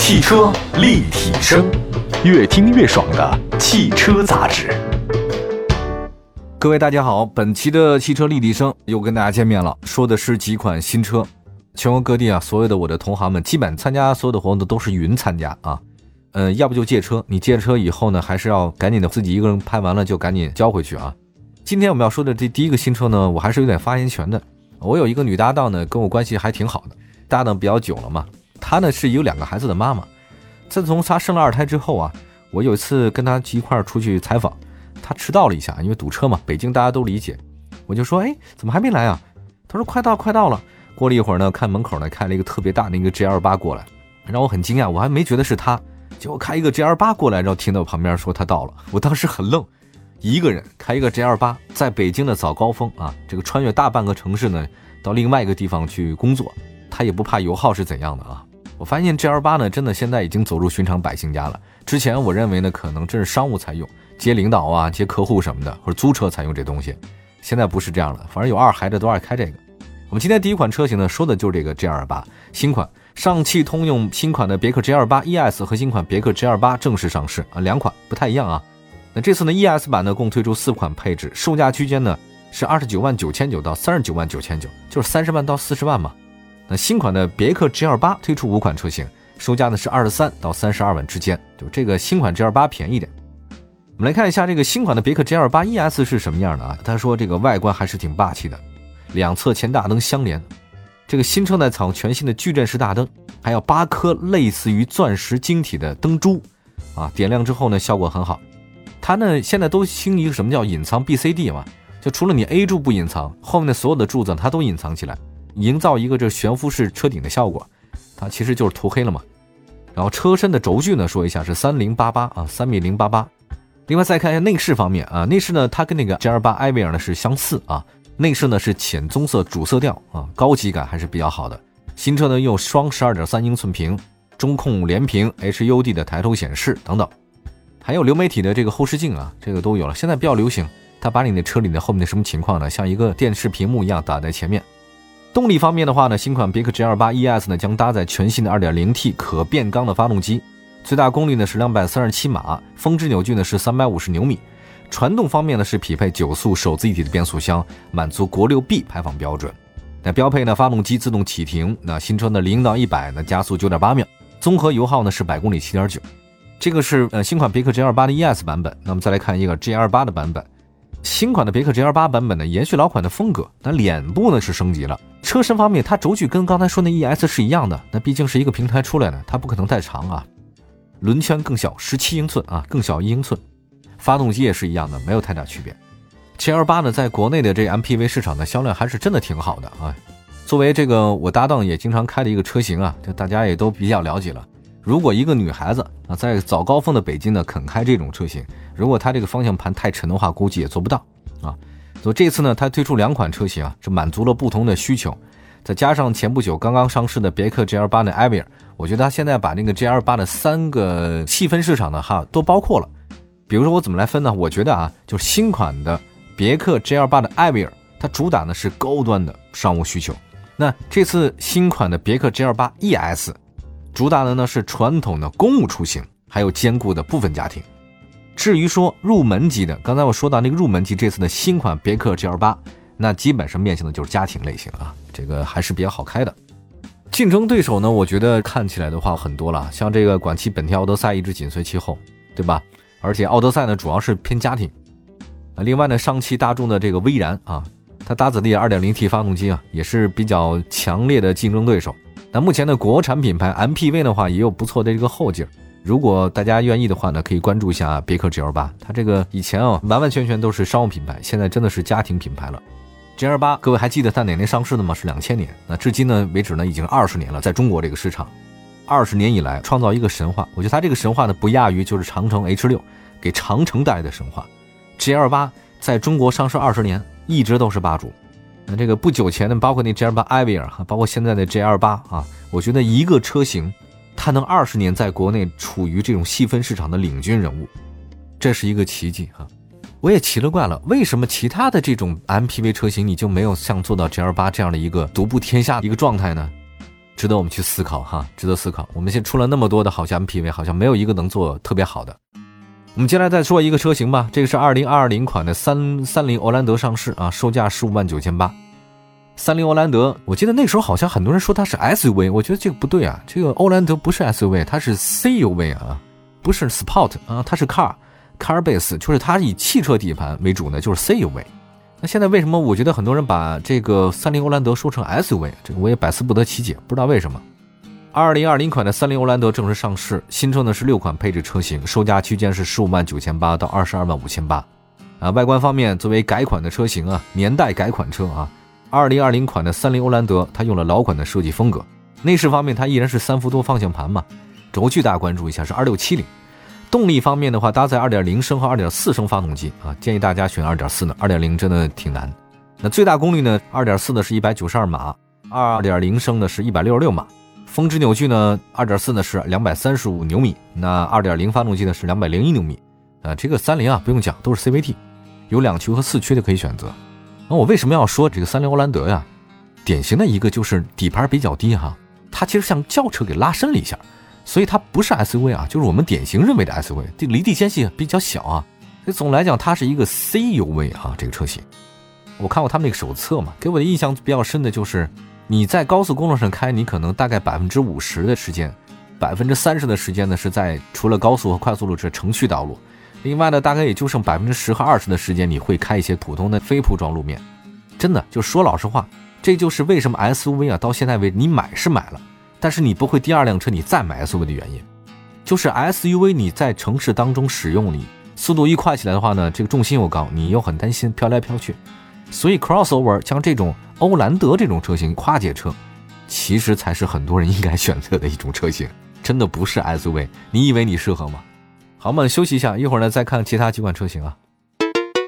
汽车立体声，越听越爽的汽车杂志。各位大家好，本期的汽车立体声又跟大家见面了，说的是几款新车。全国各地啊，所有的我的同行们，基本参加所有的活动都是云参加啊。要不就借车，你借车以后呢，还是要赶紧的自己一个人拍完了就赶紧交回去啊。今天我们要说的这第一个新车呢，我还是有点发言权的。我有一个女搭档呢，跟我关系还挺好的，搭档比较久了嘛。她呢是有两个孩子的妈妈，自从她生了二胎之后啊，我有一次跟她一块儿出去采访，她迟到了一下，因为堵车嘛，北京大家都理解。我就说，哎，怎么还没来啊？她说快到了。过了一会儿呢，看门口呢开了一个特别大的一个 GL8 过来，让我很惊讶，我还没觉得是她，结果开一个 GL8 过来，然后听到我旁边说她到了，我当时很愣，一个人开一个 GL8， 在北京的早高峰啊，这个穿越大半个城市呢，到另外一个地方去工作，她也不怕油耗是怎样的啊。我发现 GL8 呢，真的现在已经走入寻常百姓家了。之前我认为呢，可能这是商务才用，接领导啊、接客户什么的，或者租车才用这东西。现在不是这样了，反正有二孩的都爱开这个。我们今天第一款车型呢，说的就是这个 GL8 新款，上汽通用新款的别克 GL8 ES 和新款别克 GL8 正式上市啊，两款不太一样啊。那这次呢 ，ES 版呢共推出4款配置，售价区间呢是29.9万到39.9万，就是30万到40万嘛。那新款的别克 GL8 推出5款车型，售价呢是23到32万之间，就这个新款 GL8 便宜一点。我们来看一下这个新款的别克 GL8 ES 是什么样的啊？他说这个外观还是挺霸气的，两侧前大灯相连。这个新车呢采用全新的矩阵式大灯，还有8颗类似于钻石晶体的灯珠啊，点亮之后呢效果很好。它呢现在都兴一个什么叫隐藏 BCD 嘛，就除了你 A 柱不隐藏，后面的所有的柱子它都隐藏起来。营造一个这悬浮式车顶的效果，它其实就是涂黑了嘛。然后车身的轴距呢，说一下是3088啊，3.088米。另外再看一下内饰方面啊，内饰呢它跟那个 GL8 艾维尔呢是相似啊，内饰呢是浅棕色主色调啊，高级感还是比较好的。新车呢用双 12.3 英寸屏，中控联屏 HUD 的抬头显示等等，还有流媒体的这个后视镜啊，这个都有了，现在比较流行，它把你的车里的后面的什么情况呢，像一个电视屏幕一样打在前面。动力方面的话呢，新款别克 GL8 ES 呢将搭载全新的 2.0T 可变缸的发动机，最大功率呢是237马，峰值扭矩呢是350牛米。传动方面呢是匹配9速手自一体的变速箱，满足国6 B 排放标准。那标配呢发动机自动启停，那新车呢0到100呢加速 9.8 秒，综合油耗呢是百公里 7.9。这个是新款别克 GL8 的 ES 版本。那么再来看一个 GL8 的版本。新款的别克 GL8 版本呢延续老款的风格，那脸部呢是升级了。车身方面它轴距跟刚才说的 ES 是一样的，那毕竟是一个平台出来的，它不可能太长啊。轮圈更小17英寸啊，更小1英寸。发动机也是一样的，没有太大区别。GL8 呢在国内的这 MPV 市场的销量还是真的挺好的啊。作为这个我搭档也经常开的一个车型啊，就大家也都比较了解了。如果一个女孩子啊在早高峰的北京呢肯开这种车型，如果她这个方向盘太沉的话，估计也做不到啊。所以这次呢它推出2款车型啊，是满足了不同的需求。再加上前不久刚刚上市的别克 GL8 的 Aviator， 我觉得它现在把那个 GL8 的3个细分市场呢哈都包括了。比如说我怎么来分呢，我觉得啊，就是新款的别克 GL8 的 Aviator， 它主打呢是高端的商务需求。那这次新款的别克 GL8 ES， 主打的呢是传统的公务出行，还有兼顾的部分家庭。至于说入门级的，刚才我说到那个入门级，这次的新款别克 GL8， 那基本上面向的就是家庭类型啊，这个还是比较好开的。竞争对手呢，我觉得看起来的话很多了，像这个广汽本田奥德赛一直紧随其后，对吧？而且奥德赛呢主要是偏家庭。另外呢，上汽大众的这个威然啊，它搭载的 2.0T 发动机啊，也是比较强烈的竞争对手。那目前的国产品牌 MPV 的话，也有不错的这个后劲儿。如果大家愿意的话呢，可以关注一下别克 GL8， 它这个以前啊完完全全都是商务品牌，现在真的是家庭品牌了。GL8 各位还记得它哪年上市的吗？是2000年。那至今呢为止呢已经20年了，在中国这个市场20年以来创造一个神话，我觉得它这个神话呢不亚于就是长城 H6 给长城带来的神话。GL8 在中国上市20年一直都是霸主。那这个不久前呢，包括那 GL8 艾维尔，包括现在的 GL8 啊，我觉得一个车型它能20年在国内处于这种细分市场的领军人物，这是一个奇迹啊！我也奇了怪了，为什么其他的这种 MPV 车型你就没有像做到 GL8 这样的一个独步天下一个状态呢？值得我们去思考哈，值得思考。我们现在出了那么多的好像 MPV， 好像没有一个能做特别好的。我们接下来再说一个车型吧，这个是2020款的330欧蓝德上市啊，售价159,800。30欧蓝德，我记得那时候好像很多人说它是 SUV， 我觉得这个不对啊，这个欧蓝德不是 SUV， 它是 CUV 啊，不是 Sport 啊，它是 Car Base， 就是它以汽车底盘为主呢，就是 CUV。那现在为什么我觉得很多人把这个30欧蓝德说成 SUV， 这个我也百思不得其解，不知道为什么。2020款的30欧蓝德正式上市，新车呢是6款配置车型，售价区间是 159,800 到 225,800。外观方面，作为改款的车型啊，年代改款车啊，2020款的30欧蓝德它用了老款的设计风格。内饰方面它依然是3幅多方向盘嘛，轴距大家关注一下是2670。动力方面的话，搭载 2.0 升和 2.4 升发动机啊，建议大家选 2.4 的 ,2.0 真的挺难。那最大功率呢 ,2.4 的是192马 ,2.0 升的是166马。峰值扭矩呢 ,2.4 的是235牛米，那 2.0 发动机呢是201牛米。这个30啊不用讲，都是 CVT， 有两驱和四驱的可以选择。那我为什么要说这个30欧蓝德呀？典型的一个就是底盘比较低哈，它其实像轿车给拉伸了一下，所以它不是 SUV 啊，就是我们典型认为的 SUV， 离地间隙比较小啊。所以总来讲它是一个 CUV 啊，这个车型。我看过他们那个手册嘛，给我的印象比较深的就是你在高速公路上开，你可能大概 50% 的时间 ,30% 的时间呢是在除了高速和快速路是城区道路，另外呢大概也就剩 10% 和 20% 的时间你会开一些普通的非铺装路面。真的就说老实话，这就是为什么 SUV 啊到现在为止你买是买了，但是你不会第二辆车你再买 SUV 的原因。就是 SUV 你在城市当中使用，你速度一快起来的话呢，这个重心又高，你又很担心飘来飘去。所以 crossover 像这种欧蓝德这种车型跨界车，其实才是很多人应该选择的一种车型，真的不是 SUV。 你以为你适合吗？好，我们休息一下，一会儿呢再看其他几款车型啊。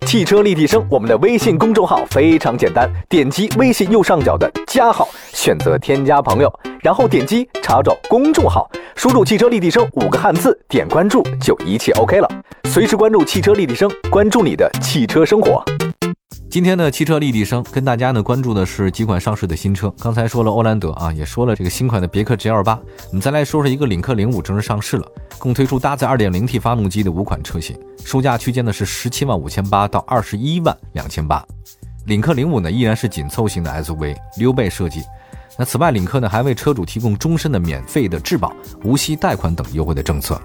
汽车立体声，我们的微信公众号非常简单，点击微信右上角的加号，选择添加朋友，然后点击查找公众号，输入汽车立体声5个汉字，点关注就一切 OK 了。随时关注汽车立体声，关注你的汽车生活。今天的汽车立体声跟大家呢关注的是几款上市的新车，刚才说了欧蓝德啊，也说了这个新款的别克 GL8， 我们再来说说一个领克05正式上市了，共推出搭载 2.0T 发动机的5款车型，售价区间呢是 175,800 到 212,800。领克05呢依然是紧凑型的 SUV， 溜背设计。那此外，领克呢还为车主提供终身的免费的质保、无息贷款等优惠的政策。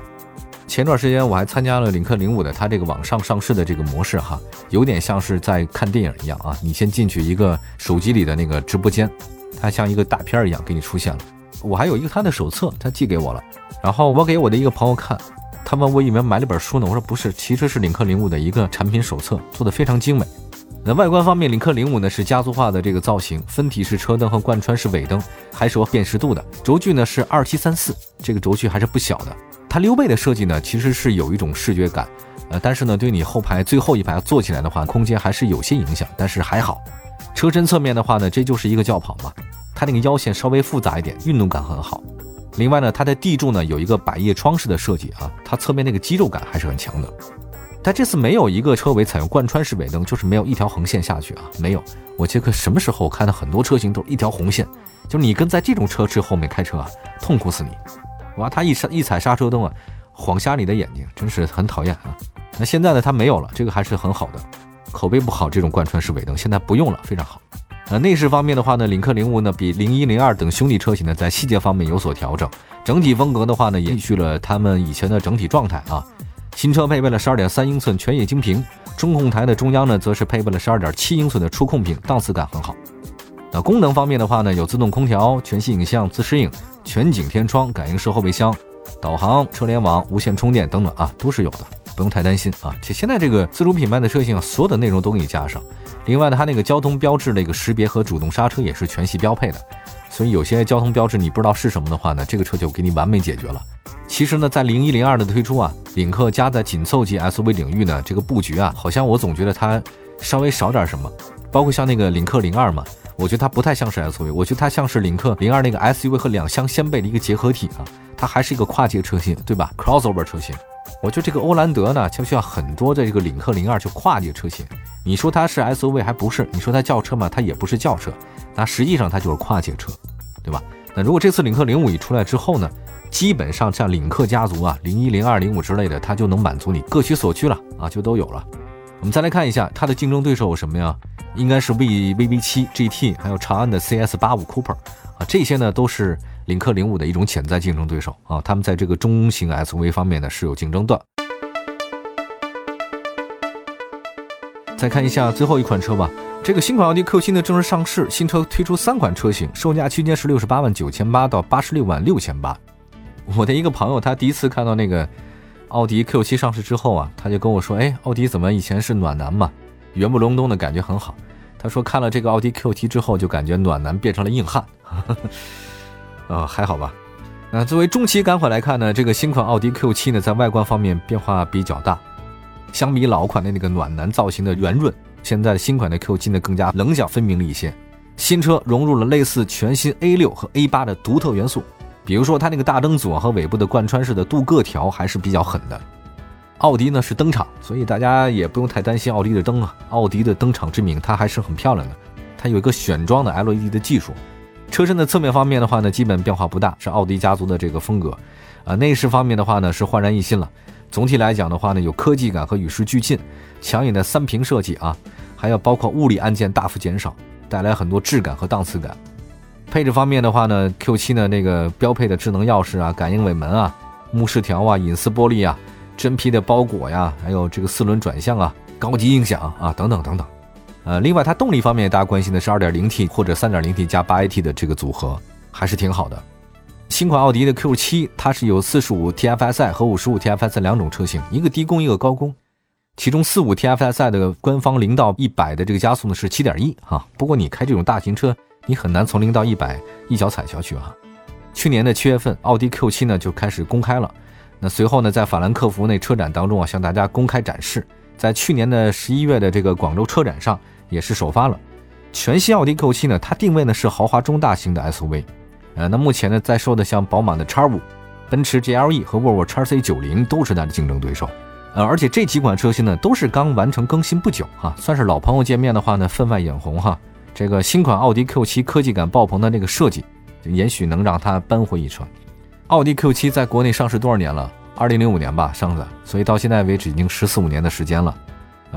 前段时间我还参加了领克05的它这个网上上市的这个模式哈，有点像是在看电影一样啊，你先进去一个手机里的那个直播间，它像一个大片一样给你出现了。我还有一个它的手册，它寄给我了，然后我给我的一个朋友看，他问我以为买了本书呢，我说不是，其实是领克05的一个产品手册，做得非常精美。那外观方面，领克05呢是家族化的这个造型，分体式车灯和贯穿式尾灯，还是有辨识度的。轴距呢是2734，这个轴距还是不小的。它溜背的设计呢其实是有一种视觉感，但是呢对你后排最后一排坐起来的话，空间还是有些影响，但是还好。车身侧面的话呢，这就是一个轿跑嘛，它那个腰线稍微复杂一点，运动感很好。另外呢，它的地柱呢有一个百叶窗式的设计啊，它侧面那个肌肉感还是很强的。但这次没有一个车尾采用贯穿式尾灯，就是没有一条横线下去啊，没有。我这个什么时候看到很多车型都是一条红线，就是你跟在这种车之后面开车啊，痛苦死你。哇，它一踩刹车灯啊，晃瞎你的眼睛，真是很讨厌啊。那现在呢，它没有了，这个还是很好的。口碑不好这种贯穿式尾灯现在不用了，非常好。内饰方面的话呢，领克05呢比0102等兄弟车型呢在细节方面有所调整，整体风格的话呢延续了他们以前的整体状态啊。新车配备了 12.3 英寸全液晶屏，中控台的中央呢则是配备了 12.7 英寸的触控屏，档次感很好。那功能方面的话呢，有自动空调、全息影像、自适应、全景天窗、感应式后备箱、导航、车联网、无线充电等等啊，都是有的，不用太担心啊。现在这个自主品牌的车型啊，所有的内容都给你加上。另外呢，它那个交通标志的一个识别和主动刹车也是全系标配的，所以有些交通标志你不知道是什么的话呢，这个车就给你完美解决了。其实呢，在0102的推出啊，领克家在紧凑级 SUV 领域呢，这个布局啊，好像我总觉得它稍微少点什么。包括像那个领克02嘛，我觉得它不太像是 SUV， 我觉得它像是领克02那个 SUV 和两厢掀背的一个结合体啊，它还是一个跨界车型，对吧 ？crossover 车型。我觉得这个欧蓝德呢，就像很多的这个领克02就跨界车型。你说它是 SUV 还不是？你说它轿车嘛，它也不是轿车。那实际上它就是跨界车，对吧？那如果这次领克01出来之后呢，基本上像领克家族啊01、02、05之类的，它就能满足你各取所需了啊，就都有了。我们再来看一下它的竞争对手有什么呀？应该是 VVV B7GT 还有长安的 CS85 Cooper 啊，这些呢都是领克05的一种潜在竞争对手啊，他们在这个中型 SUV 方面呢是有竞争的。再看一下最后一款车吧，这个新款奥迪 Q7 呢正式上市，新车推出3款车型，售价区间是68万9千8到86万6千8。我的一个朋友他第一次看到那个奥迪 Q7 上市之后啊，他就跟我说，哎，奥迪怎么以前是暖男嘛，圆不隆咚的感觉很好，他说看了这个奥迪 Q7 之后就感觉暖男变成了硬汉还好吧。那作为中期改款来看呢，这个新款奥迪 Q7 呢在外观方面变化比较大，相比老款的那个暖男造型的圆润，现在新款的 Q7 呢更加棱角分明了一些。新车融入了类似全新 A6 和 A8 的独特元素，比如说它那个大灯组和尾部的贯穿式的镀铬条还是比较狠的。奥迪呢是登场，所以大家也不用太担心奥迪的灯啊，奥迪的登场之名它还是很漂亮的，它有一个选装的 LED 的技术。车身的侧面方面的话呢基本变化不大，是奥迪家族的这个风格啊。内饰方面的话呢是焕然一新了，总体来讲的话呢有科技感和与时俱进，抢眼的三屏设计啊，还有包括物理按键大幅减少，带来很多质感和档次感。配置方面的话呢 Q7 呢那个标配的智能钥匙啊、感应尾门啊、木饰条啊、隐私玻璃啊、真皮的包裹呀，还有这个4轮转向啊、高级音响啊等等等等。另外它动力方面大家关心的是 2.0T 或者 3.0T 加 8AT 的这个组合还是挺好的。新款奥迪的 Q7 它是有 45TFSI 和 55TFSI 两种车型，一个低功一个高功，其中 45TFSI 的官方0到100的这个加速呢是 7.1 啊，不过你开这种大型车你很难从0到100一脚踩下去啊。去年的7月份，奥迪 Q7 呢就开始公开了，那随后呢在法兰克福那车展当中啊向大家公开展示，在去年的11月的这个广州车展上也是首发了。全新奥迪 Q7 呢它定位呢是豪华中大型的 SUV，那目前呢在售的像宝马的 X5、 奔驰 GLE 和沃尔沃 XC90 都是它的竞争对手。而且这几款车型呢都是刚完成更新不久啊，算是老朋友见面的话呢分外眼红哈。这个新款奥迪 Q7 科技感爆棚的那个设计也许能让它扳回一城。奥迪 Q7 在国内上市多少年了？2005年吧上的，所以到现在为止已经14-15年的时间了。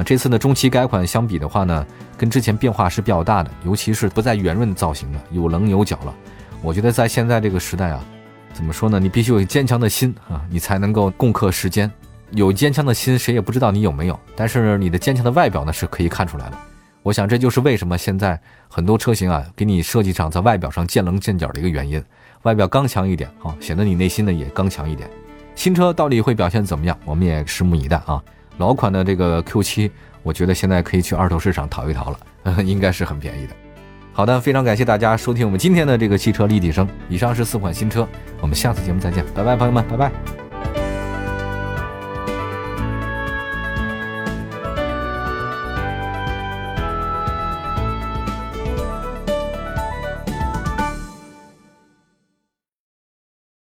这次的中期改款相比的话呢跟之前变化是比较大的，尤其是不再圆润造型了，有棱有角了。我觉得在现在这个时代啊，怎么说呢，你必须有坚强的心啊，你才能够攻克时间。有坚强的心谁也不知道你有没有，但是你的坚强的外表呢是可以看出来的。我想这就是为什么现在很多车型啊给你设计上在外表上见棱见角的一个原因，外表刚强一点啊，显得你内心呢也刚强一点。新车到底会表现怎么样，我们也拭目以待啊。老款的这个 Q7 我觉得现在可以去二手市场淘一淘了，应该是很便宜的。好的，非常感谢大家收听我们今天的这个汽车立体声，以上是4款新车，我们下次节目再见，拜拜朋友们，拜拜。